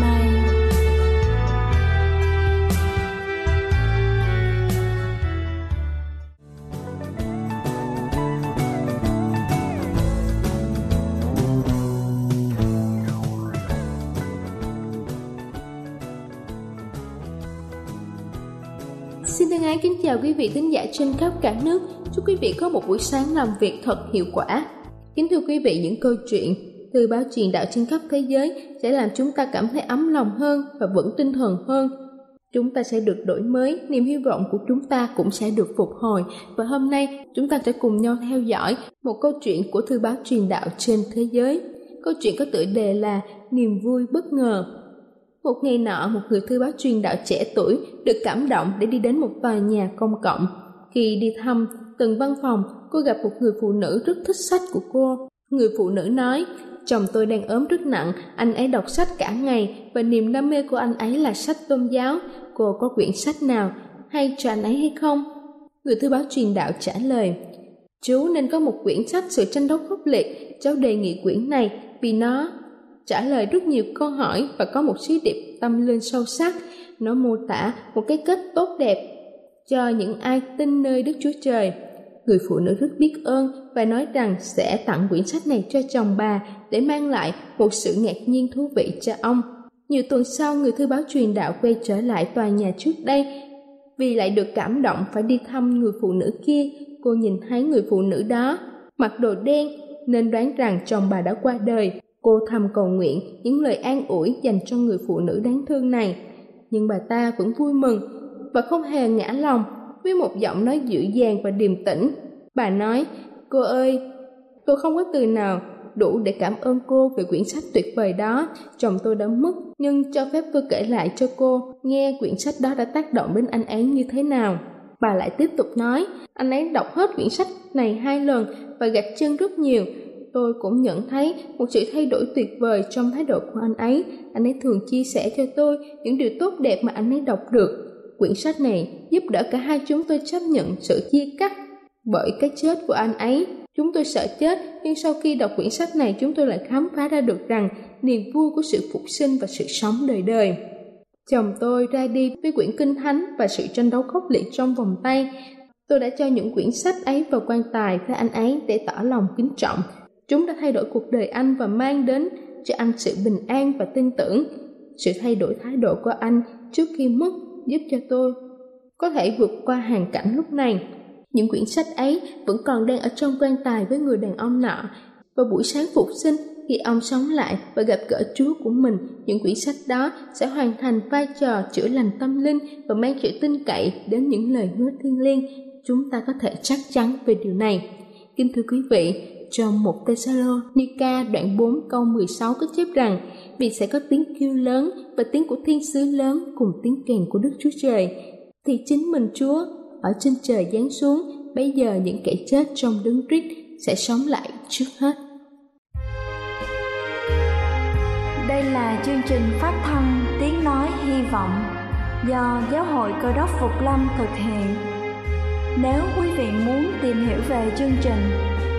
nay. Xin thân ái kính chào quý vị thính giả trên khắp cả nước. Chúc quý vị có một buổi sáng làm việc thật hiệu quả. Kính thưa quý vị, những câu chuyện từ báo truyền đạo trên khắp thế giới sẽ làm chúng ta cảm thấy ấm lòng hơn và vững tinh thần hơn. Chúng ta sẽ được đổi mới, niềm hy vọng của chúng ta cũng sẽ được phục hồi. Và hôm nay chúng ta sẽ cùng nhau theo dõi một câu chuyện của thư báo truyền đạo trên thế giới. Câu chuyện có tựa đề là Niềm vui bất ngờ. Một ngày nọ, một người thư báo truyền đạo trẻ tuổi được cảm động để đi đến một tòa nhà công cộng. Khi đi thăm từng văn phòng, cô gặp một người phụ nữ rất thích sách của cô. Người phụ nữ nói, chồng tôi đang ốm rất nặng, anh ấy đọc sách cả ngày và niềm đam mê của anh ấy là sách tôn giáo. Cô có quyển sách nào hay cho anh ấy hay không? Người thư báo truyền đạo trả lời, chú nên có một quyển sách sự tranh đấu khốc liệt, cháu đề nghị quyển này vì nó trả lời rất nhiều câu hỏi và có một sứ điệp tâm linh sâu sắc. Nó mô tả một cái kết tốt đẹp cho những ai tin nơi Đức Chúa Trời. Người phụ nữ rất biết ơn và nói rằng sẽ tặng quyển sách này cho chồng bà để mang lại một sự ngạc nhiên thú vị cho ông. Nhiều tuần sau, người thư báo truyền đạo quay trở lại tòa nhà trước đây vì lại được cảm động phải đi thăm người phụ nữ kia. Cô nhìn thấy người phụ nữ đó mặc đồ đen nên đoán rằng chồng bà đã qua đời. Cô thầm cầu nguyện những lời an ủi dành cho người phụ nữ đáng thương này. Nhưng bà ta vẫn vui mừng và không hề ngã lòng. Với một giọng nói dịu dàng và điềm tĩnh, bà nói, cô ơi, tôi không có từ nào đủ để cảm ơn cô về quyển sách tuyệt vời đó. Chồng tôi đã mất, nhưng cho phép tôi kể lại cho cô nghe quyển sách đó đã tác động đến anh ấy như thế nào. Bà lại tiếp tục nói, anh ấy đọc hết quyển sách này 2 lần và gạch chân rất nhiều. Tôi cũng nhận thấy một sự thay đổi tuyệt vời trong thái độ của anh ấy. Anh ấy thường chia sẻ cho tôi những điều tốt đẹp mà anh ấy đọc được. Quyển sách này giúp đỡ cả hai chúng tôi chấp nhận sự chia cắt bởi cái chết của anh ấy. Chúng tôi sợ chết, nhưng sau khi đọc quyển sách này chúng tôi lại khám phá ra được rằng niềm vui của sự phục sinh và sự sống đời đời. Chồng tôi ra đi với quyển Kinh Thánh và sự tranh đấu khốc liệt trong vòng tay. Tôi đã cho những quyển sách ấy vào quan tài với anh ấy để tỏ lòng kính trọng. Chúng đã thay đổi cuộc đời anh và mang đến cho anh sự bình an và tin tưởng. Sự thay đổi thái độ của anh trước khi mất giúp cho tôi có thể vượt qua hoàn cảnh lúc này. Những quyển sách ấy vẫn còn đang ở trong quan tài với người đàn ông nọ. Vào buổi sáng phục sinh, khi ông sống lại và gặp gỡ Chúa của mình, những quyển sách đó sẽ hoàn thành vai trò chữa lành tâm linh và mang sự tin cậy đến những lời hứa thiêng liêng. Chúng ta có thể chắc chắn về điều này. Kính thưa quý vị, trong 1 Tê-sa-lô-ni-ca đoạn 4 câu 16 có chép rằng, vì sẽ có tiếng kêu lớn và tiếng của thiên sứ lớn cùng tiếng kèn của Đức Chúa Trời, thì chính mình Chúa ở trên trời giáng xuống. Bây giờ những kẻ chết trong đấng Christ sẽ sống lại trước hết. Đây là chương trình phát thanh Tiếng Nói Hy Vọng do Giáo hội Cơ Đốc Phục Lâm thực hiện. Nếu quý vị muốn tìm hiểu về chương trình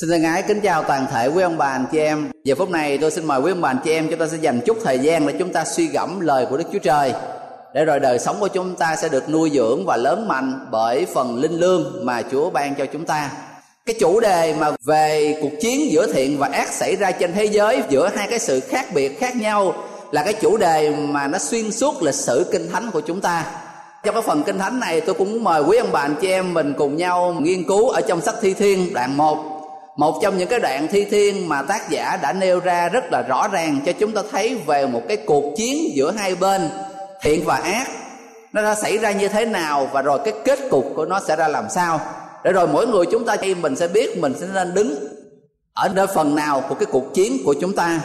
Xin thân ái kính chào toàn thể quý ông bà anh chị em. Giờ phút này tôi xin mời quý ông bà anh chị em, chúng ta sẽ dành chút thời gian để chúng ta suy gẫm lời của Đức Chúa Trời, để rồi đời sống của chúng ta sẽ được nuôi dưỡng và lớn mạnh bởi phần linh lương mà Chúa ban cho chúng ta. Cái chủ đề mà về cuộc chiến giữa thiện và ác xảy ra trên thế giới, giữa hai cái sự khác biệt khác nhau, là cái chủ đề mà nó xuyên suốt lịch sử Kinh Thánh của chúng ta. Trong cái phần Kinh Thánh này, tôi cũng muốn mời quý ông bà anh chị em mình cùng nhau nghiên cứu ở trong sách Thi Thiên đoạn 1. Một trong những cái đoạn Thi Thiên mà tác giả đã nêu ra rất là rõ ràng cho chúng ta thấy về một cái cuộc chiến giữa hai bên thiện và ác, nó đã xảy ra như thế nào và rồi cái kết cục của nó sẽ ra làm sao, để rồi mỗi người chúng ta khi mình sẽ biết mình sẽ nên đứng ở nơi phần nào của cái cuộc chiến của chúng ta.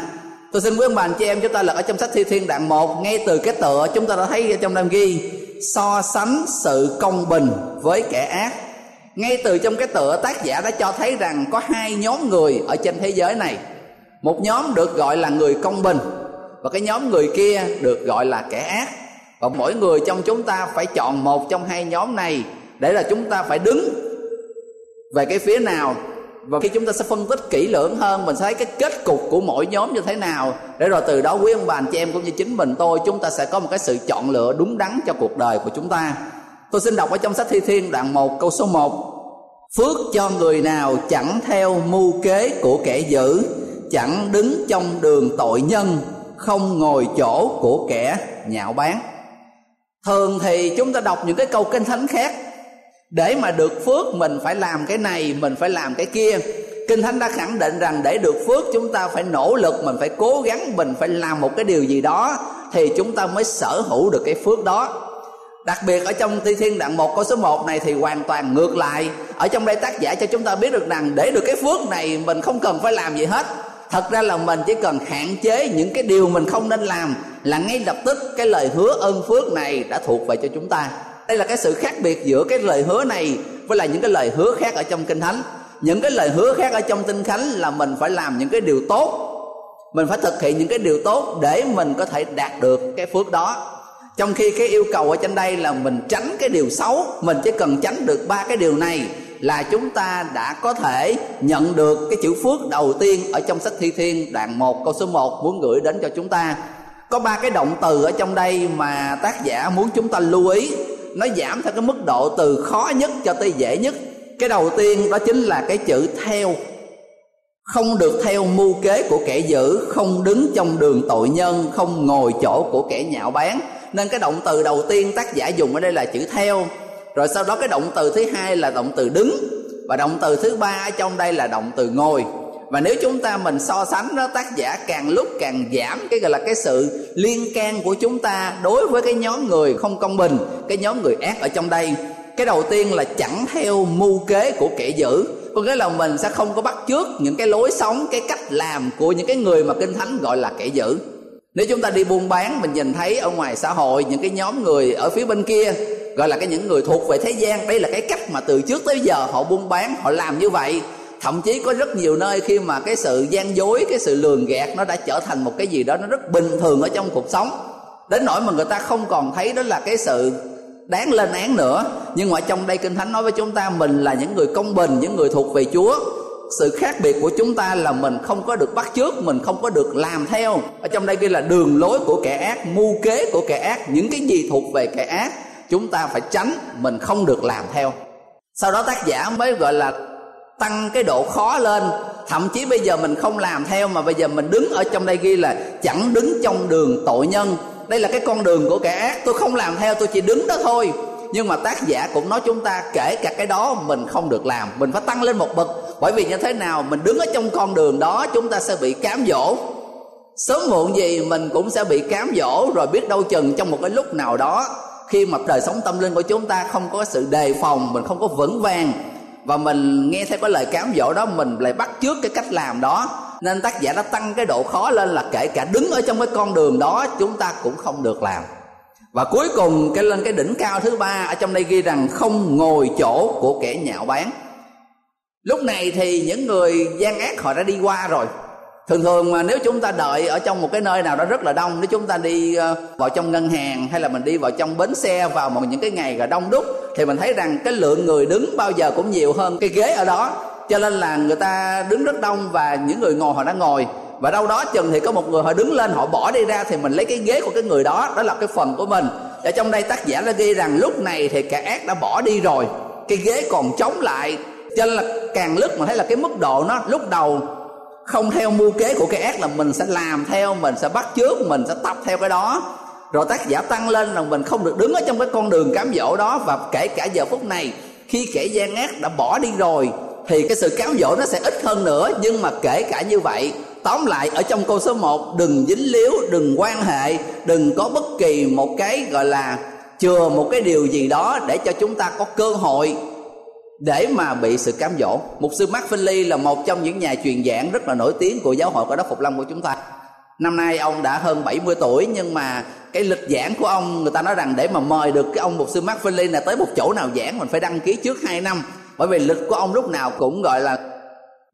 Tôi xin quý ông bà anh chị em, chúng ta lật ở trong sách Thi Thiên đoạn 1, ngay từ cái tựa chúng ta đã thấy trong đoạn ghi so sánh sự công bình với kẻ ác. Ngay từ trong cái tựa, tác giả đã cho thấy rằng có hai nhóm người ở trên thế giới này. Một nhóm được gọi là người công bình, và cái nhóm người kia được gọi là kẻ ác. Và mỗi người trong chúng ta phải chọn một trong hai nhóm này, để là chúng ta phải đứng về cái phía nào. Và khi chúng ta sẽ phân tích kỹ lưỡng hơn, mình sẽ thấy cái kết cục của mỗi nhóm như thế nào, để rồi từ đó quý ông bà anh chị em cũng như chính mình tôi, chúng ta sẽ có một cái sự chọn lựa đúng đắn cho cuộc đời của chúng ta. Tôi xin đọc ở trong sách Thi Thiên đoạn 1 câu số 1. Phước cho người nào chẳng theo mưu kế của kẻ dữ, chẳng đứng trong đường tội nhân, không ngồi chỗ của kẻ nhạo báng. Thường thì chúng ta đọc những cái câu Kinh Thánh khác, để mà được phước mình phải làm cái này, mình phải làm cái kia. Kinh Thánh đã khẳng định rằng để được phước chúng ta phải nỗ lực, mình phải cố gắng, mình phải làm một cái điều gì đó thì chúng ta mới sở hữu được cái phước đó. Đặc biệt ở trong Thi Thiên đoạn 1 câu số 1 này thì hoàn toàn ngược lại. Ở trong đây tác giả cho chúng ta biết được rằng để được cái phước này mình không cần phải làm gì hết. Thật ra là mình chỉ cần hạn chế những cái điều mình không nên làm, là ngay lập tức cái lời hứa ơn phước này đã thuộc về cho chúng ta. Đây là cái sự khác biệt giữa cái lời hứa này với là những cái lời hứa khác ở trong Kinh Thánh. Những cái lời hứa khác ở trong Kinh Thánh là mình phải làm những cái điều tốt, mình phải thực hiện những cái điều tốt để mình có thể đạt được cái phước đó. Trong khi cái yêu cầu ở trên đây là mình tránh cái điều xấu, mình chỉ cần tránh được ba cái điều này là chúng ta đã có thể nhận được cái chữ phước đầu tiên ở trong sách Thi Thiên đoạn 1 câu số 1 muốn gửi đến cho chúng ta. Có ba cái động từ ở trong đây mà tác giả muốn chúng ta lưu ý, nó giảm theo cái mức độ từ khó nhất cho tới dễ nhất. Cái đầu tiên đó chính là cái chữ theo. Không được theo mưu kế của kẻ dữ, không đứng trong đường tội nhân, không ngồi chỗ của kẻ nhạo báng. Nên cái động từ đầu tiên tác giả dùng ở đây là chữ theo. Rồi sau đó cái động từ thứ hai là động từ đứng, và động từ thứ ba ở trong đây là động từ ngồi. Và nếu chúng ta mình so sánh đó, tác giả càng lúc càng giảm cái gọi là cái sự liên can của chúng ta đối với cái nhóm người không công bình, cái nhóm người ác ở trong đây. Cái đầu tiên là chẳng theo mưu kế của kẻ dữ, có nghĩa là mình sẽ không có bắt chước những cái lối sống, cái cách làm của những cái người mà Kinh Thánh gọi là kẻ dữ. Nếu chúng ta đi buôn bán, mình nhìn thấy ở ngoài xã hội những cái nhóm người ở phía bên kia gọi là cái những người thuộc về thế gian, đây là cái cách mà từ trước tới giờ họ buôn bán, họ làm như vậy. Thậm chí có rất nhiều nơi khi mà cái sự gian dối, cái sự lường gạt nó đã trở thành một cái gì đó nó rất bình thường ở trong cuộc sống, đến nỗi mà người ta không còn thấy đó là cái sự đáng lên án nữa. Nhưng mà trong đây Kinh Thánh nói với chúng ta mình là những người công bình, những người thuộc về Chúa. Sự khác biệt của chúng ta là mình không có được bắt chước, mình không có được làm theo. Ở trong đây kia là đường lối của kẻ ác, mưu kế của kẻ ác, những cái gì thuộc về kẻ ác chúng ta phải tránh, mình không được làm theo. Sau đó tác giả mới gọi là tăng cái độ khó lên. Thậm chí bây giờ mình không làm theo mà bây giờ mình đứng, ở trong đây ghi là chẳng đứng trong đường tội nhân. Đây là cái con đường của kẻ ác, tôi không làm theo, tôi chỉ đứng đó thôi. Nhưng mà tác giả cũng nói chúng ta kể cả cái đó mình không được làm, mình phải tăng lên một bậc. Bởi vì như thế nào, mình đứng ở trong con đường đó chúng ta sẽ bị cám dỗ. Sớm muộn gì mình cũng sẽ bị cám dỗ, rồi biết đâu chừng trong một cái lúc nào đó, khi mà đời sống tâm linh của chúng ta không có sự đề phòng, mình không có vững vàng, và mình nghe theo cái lời cám dỗ đó, mình lại bắt chước cái cách làm đó. Nên tác giả đã tăng cái độ khó lên là kể cả đứng ở trong cái con đường đó chúng ta cũng không được làm. Và cuối cùng cái lên cái đỉnh cao thứ ba, ở trong đây ghi rằng không ngồi chỗ của kẻ nhạo báng. Lúc này thì những người gian ác họ đã đi qua rồi. Thường thường mà nếu chúng ta đợi ở trong một cái nơi nào đó rất là đông, nếu chúng ta đi vào trong ngân hàng hay là mình đi vào trong bến xe vào một những cái ngày đông đúc, thì mình thấy rằng cái lượng người đứng bao giờ cũng nhiều hơn cái ghế ở đó. cho nên là người ta đứng rất đông và những người ngồi họ đang ngồi, và đâu đó chừng thì có một người họ đứng lên, họ bỏ đi ra thì mình lấy cái ghế của cái người đó, đó là cái phần của mình. Ở trong đây tác giả đã ghi rằng lúc này thì kẻ ác đã bỏ đi rồi, cái ghế còn trống lại. Cho nên là càng lúc mà thấy là cái mức độ nó lúc đầu không theo mưu kế của cái ác là mình sẽ làm theo, mình sẽ bắt chước, mình sẽ tập theo cái đó. Rồi tác giả tăng lên là mình không được đứng ở trong cái con đường cám dỗ đó, và kể cả giờ phút này khi kẻ gian ác đã bỏ đi rồi thì cái sự cám dỗ nó sẽ ít hơn nữa. Nhưng mà kể cả như vậy, tóm lại ở trong câu số 1, đừng dính líu, đừng quan hệ, đừng có bất kỳ một cái gọi là chừa một cái điều gì đó để cho chúng ta có cơ hội để mà bị sự cám dỗ. Mục sư Mark Finley là một trong những nhà truyền giảng rất là nổi tiếng của giáo hội Cơ Đốc Phục Lâm của chúng ta. Năm nay ông đã hơn 70 tuổi, nhưng mà cái lịch giảng của ông, người ta nói rằng để mà mời được cái ông mục sư Mark Finley là tới một chỗ nào giảng mình phải đăng ký trước 2 năm. Bởi vì lịch của ông lúc nào cũng gọi là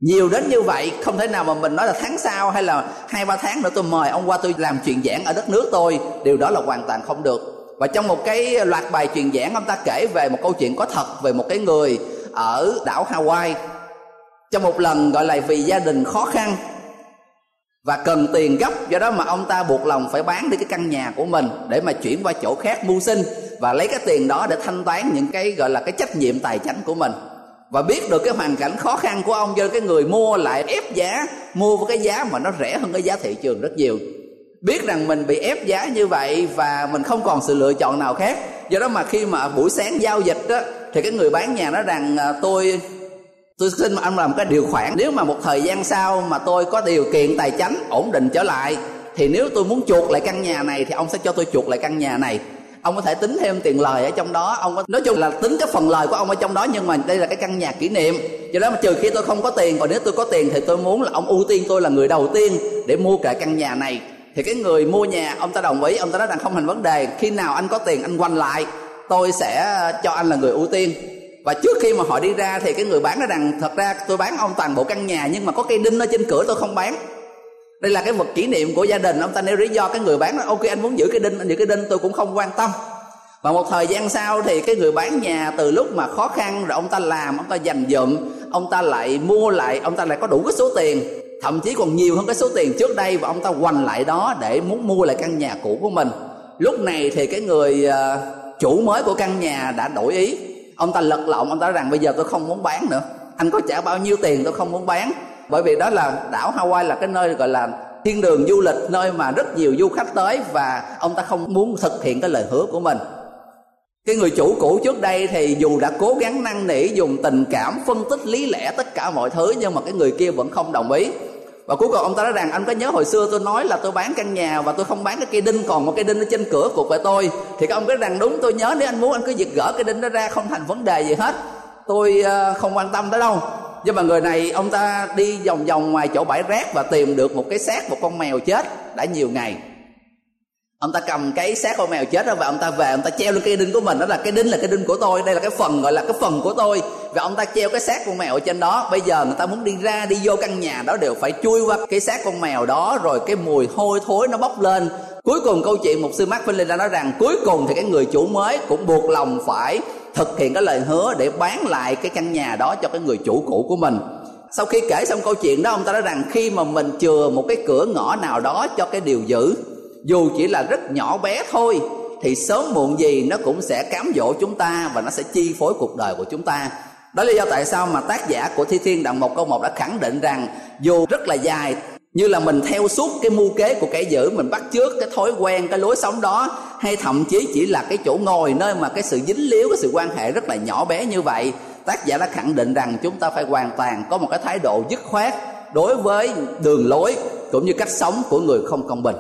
nhiều đến như vậy, không thể nào mà mình nói là tháng sau hay là 2-3 tháng nữa tôi mời ông qua tôi làm truyền giảng ở đất nước tôi. Điều đó là hoàn toàn không được. Và trong một cái loạt bài truyền giảng, ông ta kể về một câu chuyện có thật về một cái người ở đảo Hawaii. Trong một lần gọi là vì gia đình khó khăn và cần tiền gấp, do đó mà ông ta buộc lòng phải bán đi cái căn nhà của mình để mà chuyển qua chỗ khác mưu sinh, và lấy cái tiền đó để thanh toán những cái gọi là cái trách nhiệm tài chính của mình. Và biết được cái hoàn cảnh khó khăn của ông, do cái người mua lại ép giá, mua với cái giá mà nó rẻ hơn cái giá thị trường rất nhiều. Biết rằng mình bị ép giá như vậy và mình không còn sự lựa chọn nào khác, do đó mà khi mà buổi sáng giao dịch đó, thì cái người bán nhà nói rằng tôi xin anh làm cái điều khoản, nếu mà một thời gian sau mà tôi có điều kiện tài chính ổn định trở lại thì nếu tôi muốn chuộc lại căn nhà này thì ông sẽ cho tôi chuộc lại căn nhà này. Ông có thể tính thêm tiền lời ở trong đó, ông có, nói chung là tính cái phần lời của ông ở trong đó, nhưng mà đây là cái căn nhà kỷ niệm, cho đó mà trừ khi tôi không có tiền, còn nếu tôi có tiền thì tôi muốn là ông ưu tiên tôi là người đầu tiên để mua cả căn nhà này. Thì cái người mua nhà, ông ta đồng ý, ông ta nói rằng không thành vấn đề, khi nào anh có tiền anh quanh lại, tôi sẽ cho anh là người ưu tiên. Và trước khi mà họ đi ra thì cái người bán nói rằng thật ra tôi bán ông toàn bộ căn nhà nhưng mà có cây đinh ở trên cửa tôi không bán. Đây là cái vật kỷ niệm của gia đình, ông ta nêu lý do. Cái người bán nói ok anh muốn giữ cái đinh, anh giữ cái đinh tôi cũng không quan tâm. Và một thời gian sau thì cái người bán nhà từ lúc mà khó khăn rồi ông ta làm, ông ta dành dụm, ông ta lại mua lại, ông ta lại có đủ cái số tiền, thậm chí còn nhiều hơn cái số tiền trước đây, và ông ta hoành lại đó để muốn mua lại căn nhà cũ của mình. Lúc này thì cái người chủ mới của căn nhà đã đổi ý, ông ta lật lọng, ông ta nói rằng bây giờ tôi không muốn bán nữa, anh có trả bao nhiêu tiền tôi không muốn bán. Bởi vì đó là đảo Hawaii là cái nơi gọi là thiên đường du lịch, nơi mà rất nhiều du khách tới, và ông ta không muốn thực hiện cái lời hứa của mình. Cái người chủ cũ trước đây thì dù đã cố gắng năn nỉ, dùng tình cảm, phân tích lý lẽ tất cả mọi thứ, nhưng mà cái người kia vẫn không đồng ý. Và cuối cùng ông ta nói rằng anh có nhớ hồi xưa tôi nói là tôi bán căn nhà và tôi không bán cái cây đinh, còn một cây đinh ở trên cửa của vợ tôi. Thì cái ông nói rằng đúng tôi nhớ, nếu anh muốn anh cứ việc gỡ cây đinh đó ra, không thành vấn đề gì hết, tôi không quan tâm tới đâu. Nhưng mà người này ông ta đi vòng vòng ngoài chỗ bãi rác và tìm được một cái xác một con mèo chết đã nhiều ngày. Ông ta cầm cái xác con mèo chết đó và ông ta về, ông ta treo lên cái đinh của mình, đó là cái đinh của tôi, đây là cái phần gọi là cái phần của tôi. Và ông ta treo cái xác con mèo ở trên đó. Bây giờ người ta muốn đi ra đi vô căn nhà đó đều phải chui qua cái xác con mèo đó, rồi cái mùi hôi thối nó bốc lên. Cuối cùng câu chuyện mục sư Mark Finley đã nói rằng cuối cùng thì cái người chủ mới cũng buộc lòng phải thực hiện cái lời hứa để bán lại cái căn nhà đó cho cái người chủ cũ của mình. Sau khi kể xong câu chuyện đó, ông ta nói rằng khi mà mình chừa một cái cửa ngõ nào đó cho cái điều dữ, dù chỉ là rất nhỏ bé thôi, thì sớm muộn gì nó cũng sẽ cám dỗ chúng ta và nó sẽ chi phối cuộc đời của chúng ta. Đó là lý do tại sao mà tác giả của Thi Thiên đoạn 1 câu 1 đã khẳng định rằng dù rất là dài, như là mình theo suốt cái mưu kế của kẻ dữ, mình bắt chước cái thói quen, cái lối sống đó, hay thậm chí chỉ là cái chỗ ngồi nơi mà cái sự dính líu, cái sự quan hệ rất là nhỏ bé như vậy, tác giả đã khẳng định rằng chúng ta phải hoàn toàn có một cái thái độ dứt khoát đối với đường lối cũng như cách sống của người không công bình.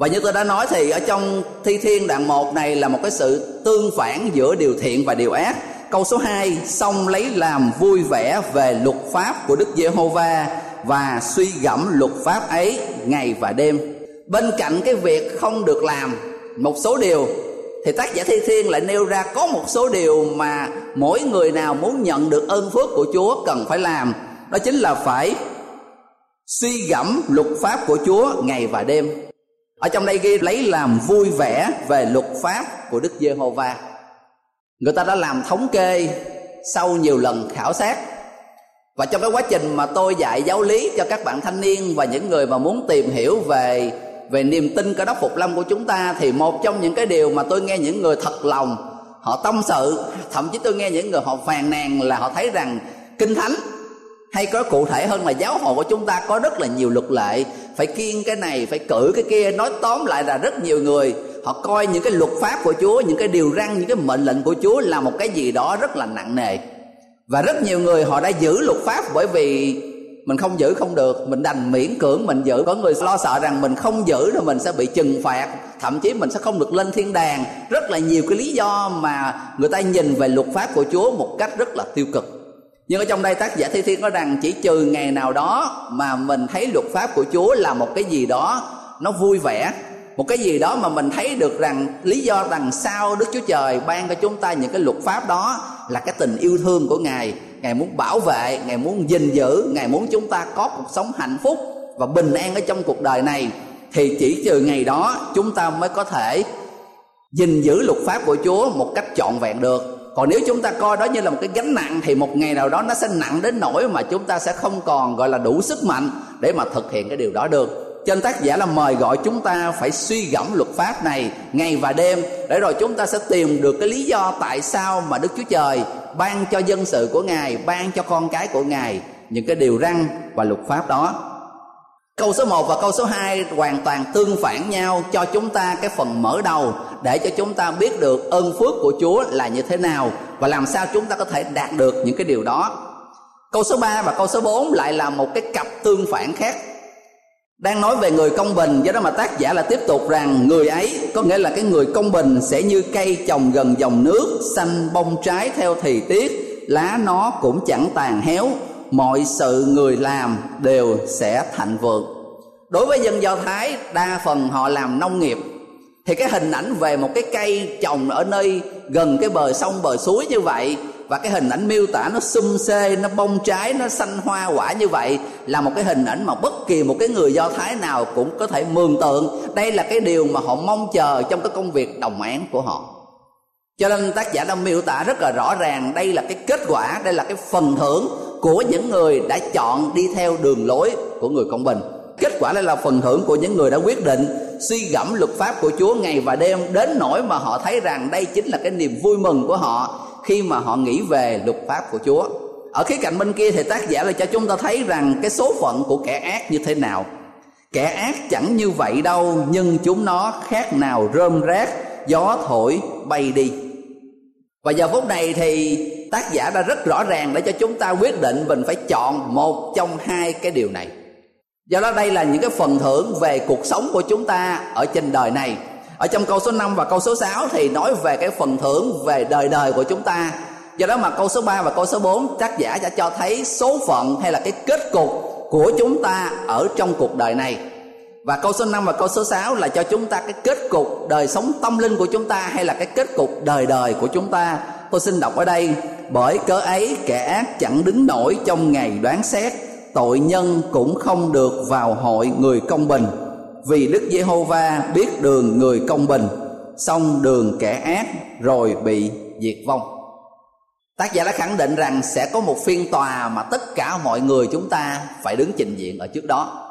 Và như tôi đã nói thì ở trong Thi Thiên đoạn 1 này là một cái sự tương phản giữa điều thiện và điều ác. Câu số 2, xong lấy làm vui vẻ về luật pháp của Đức Giê-hô-va và suy gẫm luật pháp ấy ngày và đêm. Bên cạnh cái việc không được làm một số điều, thì tác giả Thi Thiên lại nêu ra có một số điều mà mỗi người nào muốn nhận được ơn phước của Chúa cần phải làm. Đó chính là phải suy gẫm luật pháp của Chúa ngày và đêm. Ở trong đây ghi lấy làm vui vẻ về luật pháp của Đức Giê-hô-va. Người ta đã làm thống kê sau nhiều lần khảo sát Và trong cái quá trình mà tôi dạy giáo lý cho các bạn thanh niên và những người mà muốn tìm hiểu về niềm tin Cơ Đốc Phục Lâm của chúng ta, thì một trong những cái điều mà tôi nghe những người thật lòng họ tâm sự, thậm chí tôi nghe những người họ phàn nàn là họ thấy rằng Kinh Thánh, hay có cụ thể hơn là giáo hội của chúng ta có rất là nhiều luật lệ, phải kiêng cái này, phải cử cái kia. Nói tóm lại là rất nhiều người họ coi những cái luật pháp của Chúa, những cái điều răn, những cái mệnh lệnh của Chúa là một cái gì đó rất là nặng nề. Và rất nhiều người họ đã giữ luật pháp bởi vì mình không giữ không được, mình đành miễn cưỡng mình giữ. Có người lo sợ rằng mình không giữ rồi mình sẽ bị trừng phạt, thậm chí mình sẽ không được lên thiên đàng. Rất là nhiều cái lý do mà người ta nhìn về luật pháp của Chúa một cách rất là tiêu cực. Nhưng ở trong đây tác giả Thi Thiên nói rằng chỉ trừ ngày nào đó mà mình thấy luật pháp của Chúa là một cái gì đó nó vui vẻ, một cái gì đó mà mình thấy được rằng lý do đằng sau Đức Chúa Trời ban cho chúng ta những cái luật pháp đó là cái tình yêu thương của Ngài. Ngài muốn bảo vệ, Ngài muốn gìn giữ, Ngài muốn chúng ta có cuộc sống hạnh phúc và bình an ở trong cuộc đời này. Thì chỉ trừ ngày đó chúng ta mới có thể gìn giữ luật pháp của Chúa một cách trọn vẹn được. Còn nếu chúng ta coi đó như là một cái gánh nặng thì một ngày nào đó nó sẽ nặng đến nỗi mà chúng ta sẽ không còn gọi là đủ sức mạnh để mà thực hiện cái điều đó được. Cho nên tác giả là mời gọi chúng ta phải suy gẫm luật pháp này ngày và đêm, để rồi chúng ta sẽ tìm được cái lý do tại sao mà Đức Chúa Trời ban cho dân sự của Ngài, ban cho con cái của Ngài những cái điều răn và luật pháp đó. Câu số 1 và câu số 2 hoàn toàn tương phản nhau, cho chúng ta cái phần mở đầu để cho chúng ta biết được ơn phước của Chúa là như thế nào và làm sao chúng ta có thể đạt được những cái điều đó. Câu số 3 và câu số 4 lại là một cái cặp tương phản khác, đang nói về người công bình. Do đó mà tác giả là tiếp tục rằng người ấy, có nghĩa là cái người công bình, sẽ như cây trồng gần dòng nước, xanh bông trái theo thì tiết, lá nó cũng chẳng tàn héo, mọi sự người làm đều sẽ thịnh vượng. Đối với dân Do Thái, đa phần họ làm nông nghiệp, thì cái hình ảnh về một cái cây trồng ở nơi gần cái bờ sông bờ suối như vậy, và cái hình ảnh miêu tả nó sum xê, nó bông trái, nó xanh hoa quả như vậy, là một cái hình ảnh mà bất kỳ một cái người Do Thái nào cũng có thể mường tượng. Đây là cái điều mà họ mong chờ trong cái công việc đồng áng của họ. Cho nên tác giả đã miêu tả rất là rõ ràng, đây là cái kết quả, đây là cái phần thưởng của những người đã chọn đi theo đường lối của người công bình. Kết quả đây là phần thưởng của những người đã quyết định suy gẫm luật pháp của Chúa ngày và đêm, đến nỗi mà họ thấy rằng đây chính là cái niềm vui mừng của họ khi mà họ nghĩ về luật pháp của Chúa. Ở khía cạnh bên kia thì tác giả lại cho chúng ta thấy rằng cái số phận của kẻ ác như thế nào. Kẻ ác chẳng như vậy đâu, nhưng chúng nó khác nào rơm rác, gió thổi bay đi. Và giờ phút này thì tác giả đã rất rõ ràng để cho chúng ta quyết định mình phải chọn một trong hai cái điều này. Do đó đây là những cái phần thưởng về cuộc sống của chúng ta ở trên đời này. Ở trong câu số 5 và câu số 6 thì nói về cái phần thưởng về đời đời của chúng ta. Do đó mà câu số 3 và câu số 4 tác giả đã cho thấy số phận hay là cái kết cục của chúng ta ở trong cuộc đời này. Và câu số 5 và câu số 6 là cho chúng ta cái kết cục đời sống tâm linh của chúng ta, hay là cái kết cục đời đời của chúng ta. Tôi xin đọc ở đây: bởi cớ ấy kẻ ác chẳng đứng nổi trong ngày đoán xét, tội nhân cũng không được vào hội người công bình. Vì Đức Giê-hô-va biết đường người công bình, xong đường kẻ ác rồi bị diệt vong. Tác giả đã khẳng định rằng sẽ có một phiên tòa mà tất cả mọi người chúng ta phải đứng trình diện ở trước đó.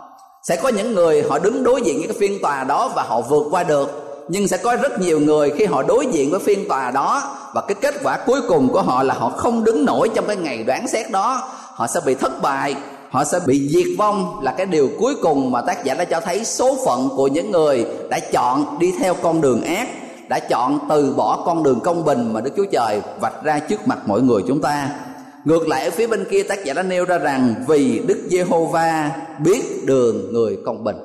Sẽ có những người họ đứng đối diện với cái phiên tòa đó và họ vượt qua được, nhưng sẽ có rất nhiều người khi họ đối diện với phiên tòa đó và cái kết quả cuối cùng của họ là họ không đứng nổi trong cái ngày đoán xét đó. Họ sẽ bị thất bại, họ sẽ bị diệt vong, là cái điều cuối cùng mà tác giả đã cho thấy số phận của những người đã chọn đi theo con đường ác, đã chọn từ bỏ con đường công bình mà Đức Chúa Trời vạch ra trước mặt mọi người chúng ta. Ngược lại ở phía bên kia, tác giả đã nêu ra rằng vì Đức Giê-hô-va biết đường người công bình.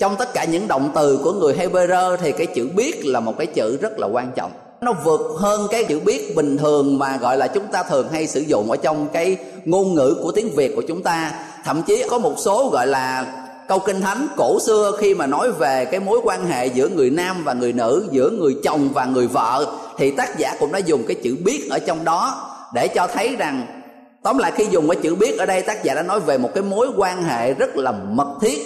Trong tất cả những động từ của người Hebrew thì cái chữ biết là một cái chữ rất là quan trọng. Nó vượt hơn cái chữ biết bình thường mà gọi là chúng ta thường hay sử dụng ở trong cái ngôn ngữ của tiếng Việt của chúng ta. Thậm chí có một số gọi là câu Kinh Thánh cổ xưa khi mà nói về cái mối quan hệ giữa người nam và người nữ, giữa người chồng và người vợ, thì tác giả cũng đã dùng cái chữ biết ở trong đó để cho thấy rằng, tóm lại khi dùng cái chữ biết ở đây, tác giả đã nói về một cái mối quan hệ rất là mật thiết,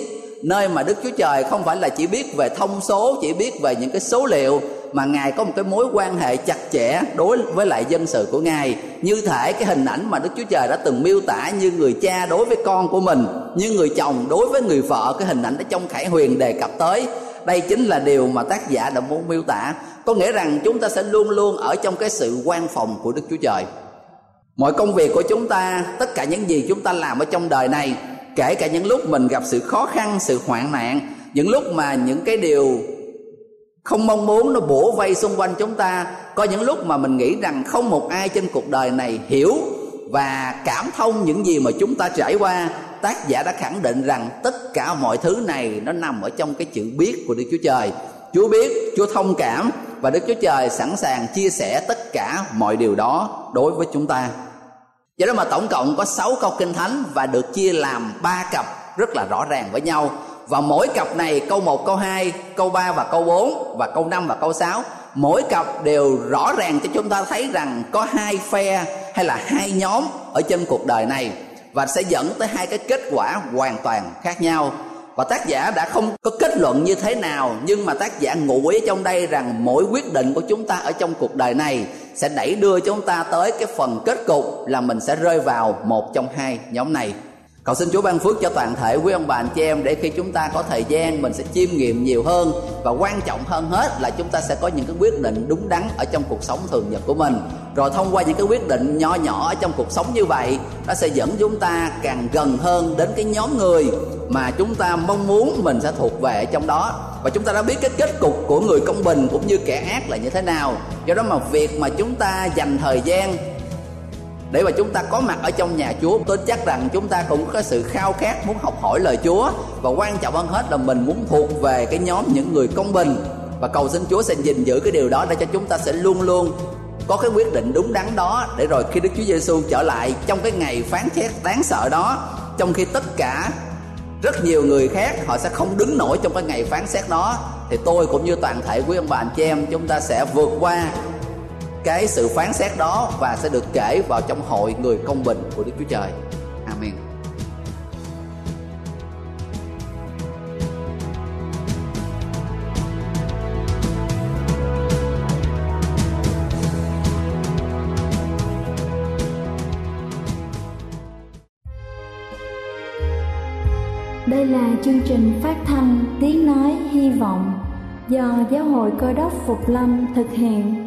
nơi mà Đức Chúa Trời không phải là chỉ biết về thông số, chỉ biết về những cái số liệu, mà Ngài có một cái mối quan hệ chặt chẽ đối với lại dân sự của Ngài, như thể cái hình ảnh mà Đức Chúa Trời đã từng miêu tả như người cha đối với con của mình, như người chồng đối với người vợ, cái hình ảnh đó trong Khải Huyền đề cập tới. Đây chính là điều mà tác giả đã muốn miêu tả. Có nghĩa rằng chúng ta sẽ luôn luôn ở trong cái sự quan phòng của Đức Chúa Trời. Mọi công việc của chúng ta, tất cả những gì chúng ta làm ở trong đời này, kể cả những lúc mình gặp sự khó khăn, sự hoạn nạn, những lúc mà những cái điều không mong muốn nó bủa vây xung quanh chúng ta, có những lúc mà mình nghĩ rằng không một ai trên cuộc đời này hiểu và cảm thông những gì mà chúng ta trải qua, tác giả đã khẳng định rằng tất cả mọi thứ này nó nằm ở trong cái chữ biết của Đức Chúa Trời. Chúa biết, Chúa thông cảm, và Đức Chúa Trời sẵn sàng chia sẻ tất cả mọi điều đó đối với chúng ta. Vậy đó mà tổng cộng có 6 câu Kinh Thánh và được chia làm 3 cặp rất là rõ ràng với nhau. Và mỗi cặp này, câu 1, câu 2, câu 3 và câu 4 và câu 5 và câu 6, mỗi cặp đều rõ ràng cho chúng ta thấy rằng có hai phe hay là hai nhóm ở trên cuộc đời này, và sẽ dẫn tới hai cái kết quả hoàn toàn khác nhau. Và tác giả đã không có kết luận như thế nào, nhưng mà tác giả ngụ ý trong đây rằng mỗi quyết định của chúng ta ở trong cuộc đời này sẽ đẩy đưa chúng ta tới cái phần kết cục là mình sẽ rơi vào một trong hai nhóm này. Cầu xin Chúa ban phước cho toàn thể quý ông bà anh chị em, để khi chúng ta có thời gian mình sẽ chiêm nghiệm nhiều hơn, và quan trọng hơn hết là chúng ta sẽ có những cái quyết định đúng đắn ở trong cuộc sống thường nhật của mình. Rồi thông qua những cái quyết định nho nhỏ ở trong cuộc sống như vậy, nó sẽ dẫn chúng ta càng gần hơn đến cái nhóm người mà chúng ta mong muốn mình sẽ thuộc về trong đó. Và chúng ta đã biết cái kết cục của người công bình cũng như kẻ ác là như thế nào. Do đó mà việc mà chúng ta dành thời gian để mà chúng ta có mặt ở trong nhà Chúa, tôi chắc rằng chúng ta cũng có sự khao khát muốn học hỏi lời Chúa, và quan trọng hơn hết là mình muốn thuộc về cái nhóm những người công bình. Và cầu xin Chúa sẽ gìn giữ cái điều đó để cho chúng ta sẽ luôn luôn có cái quyết định đúng đắn đó, để rồi khi Đức Chúa Giê-xu trở lại trong cái ngày phán xét đáng sợ đó, trong khi tất cả rất nhiều người khác họ sẽ không đứng nổi trong cái ngày phán xét đó, thì tôi cũng như toàn thể quý ông bà anh chị em, chúng ta sẽ vượt qua cái sự phán xét đó và sẽ được kể vào trong hội người công bình của Đức Chúa Trời. Amen. Đây là chương trình phát thanh Tiếng Nói Hy Vọng do Giáo hội Cơ Đốc Phục Lâm thực hiện.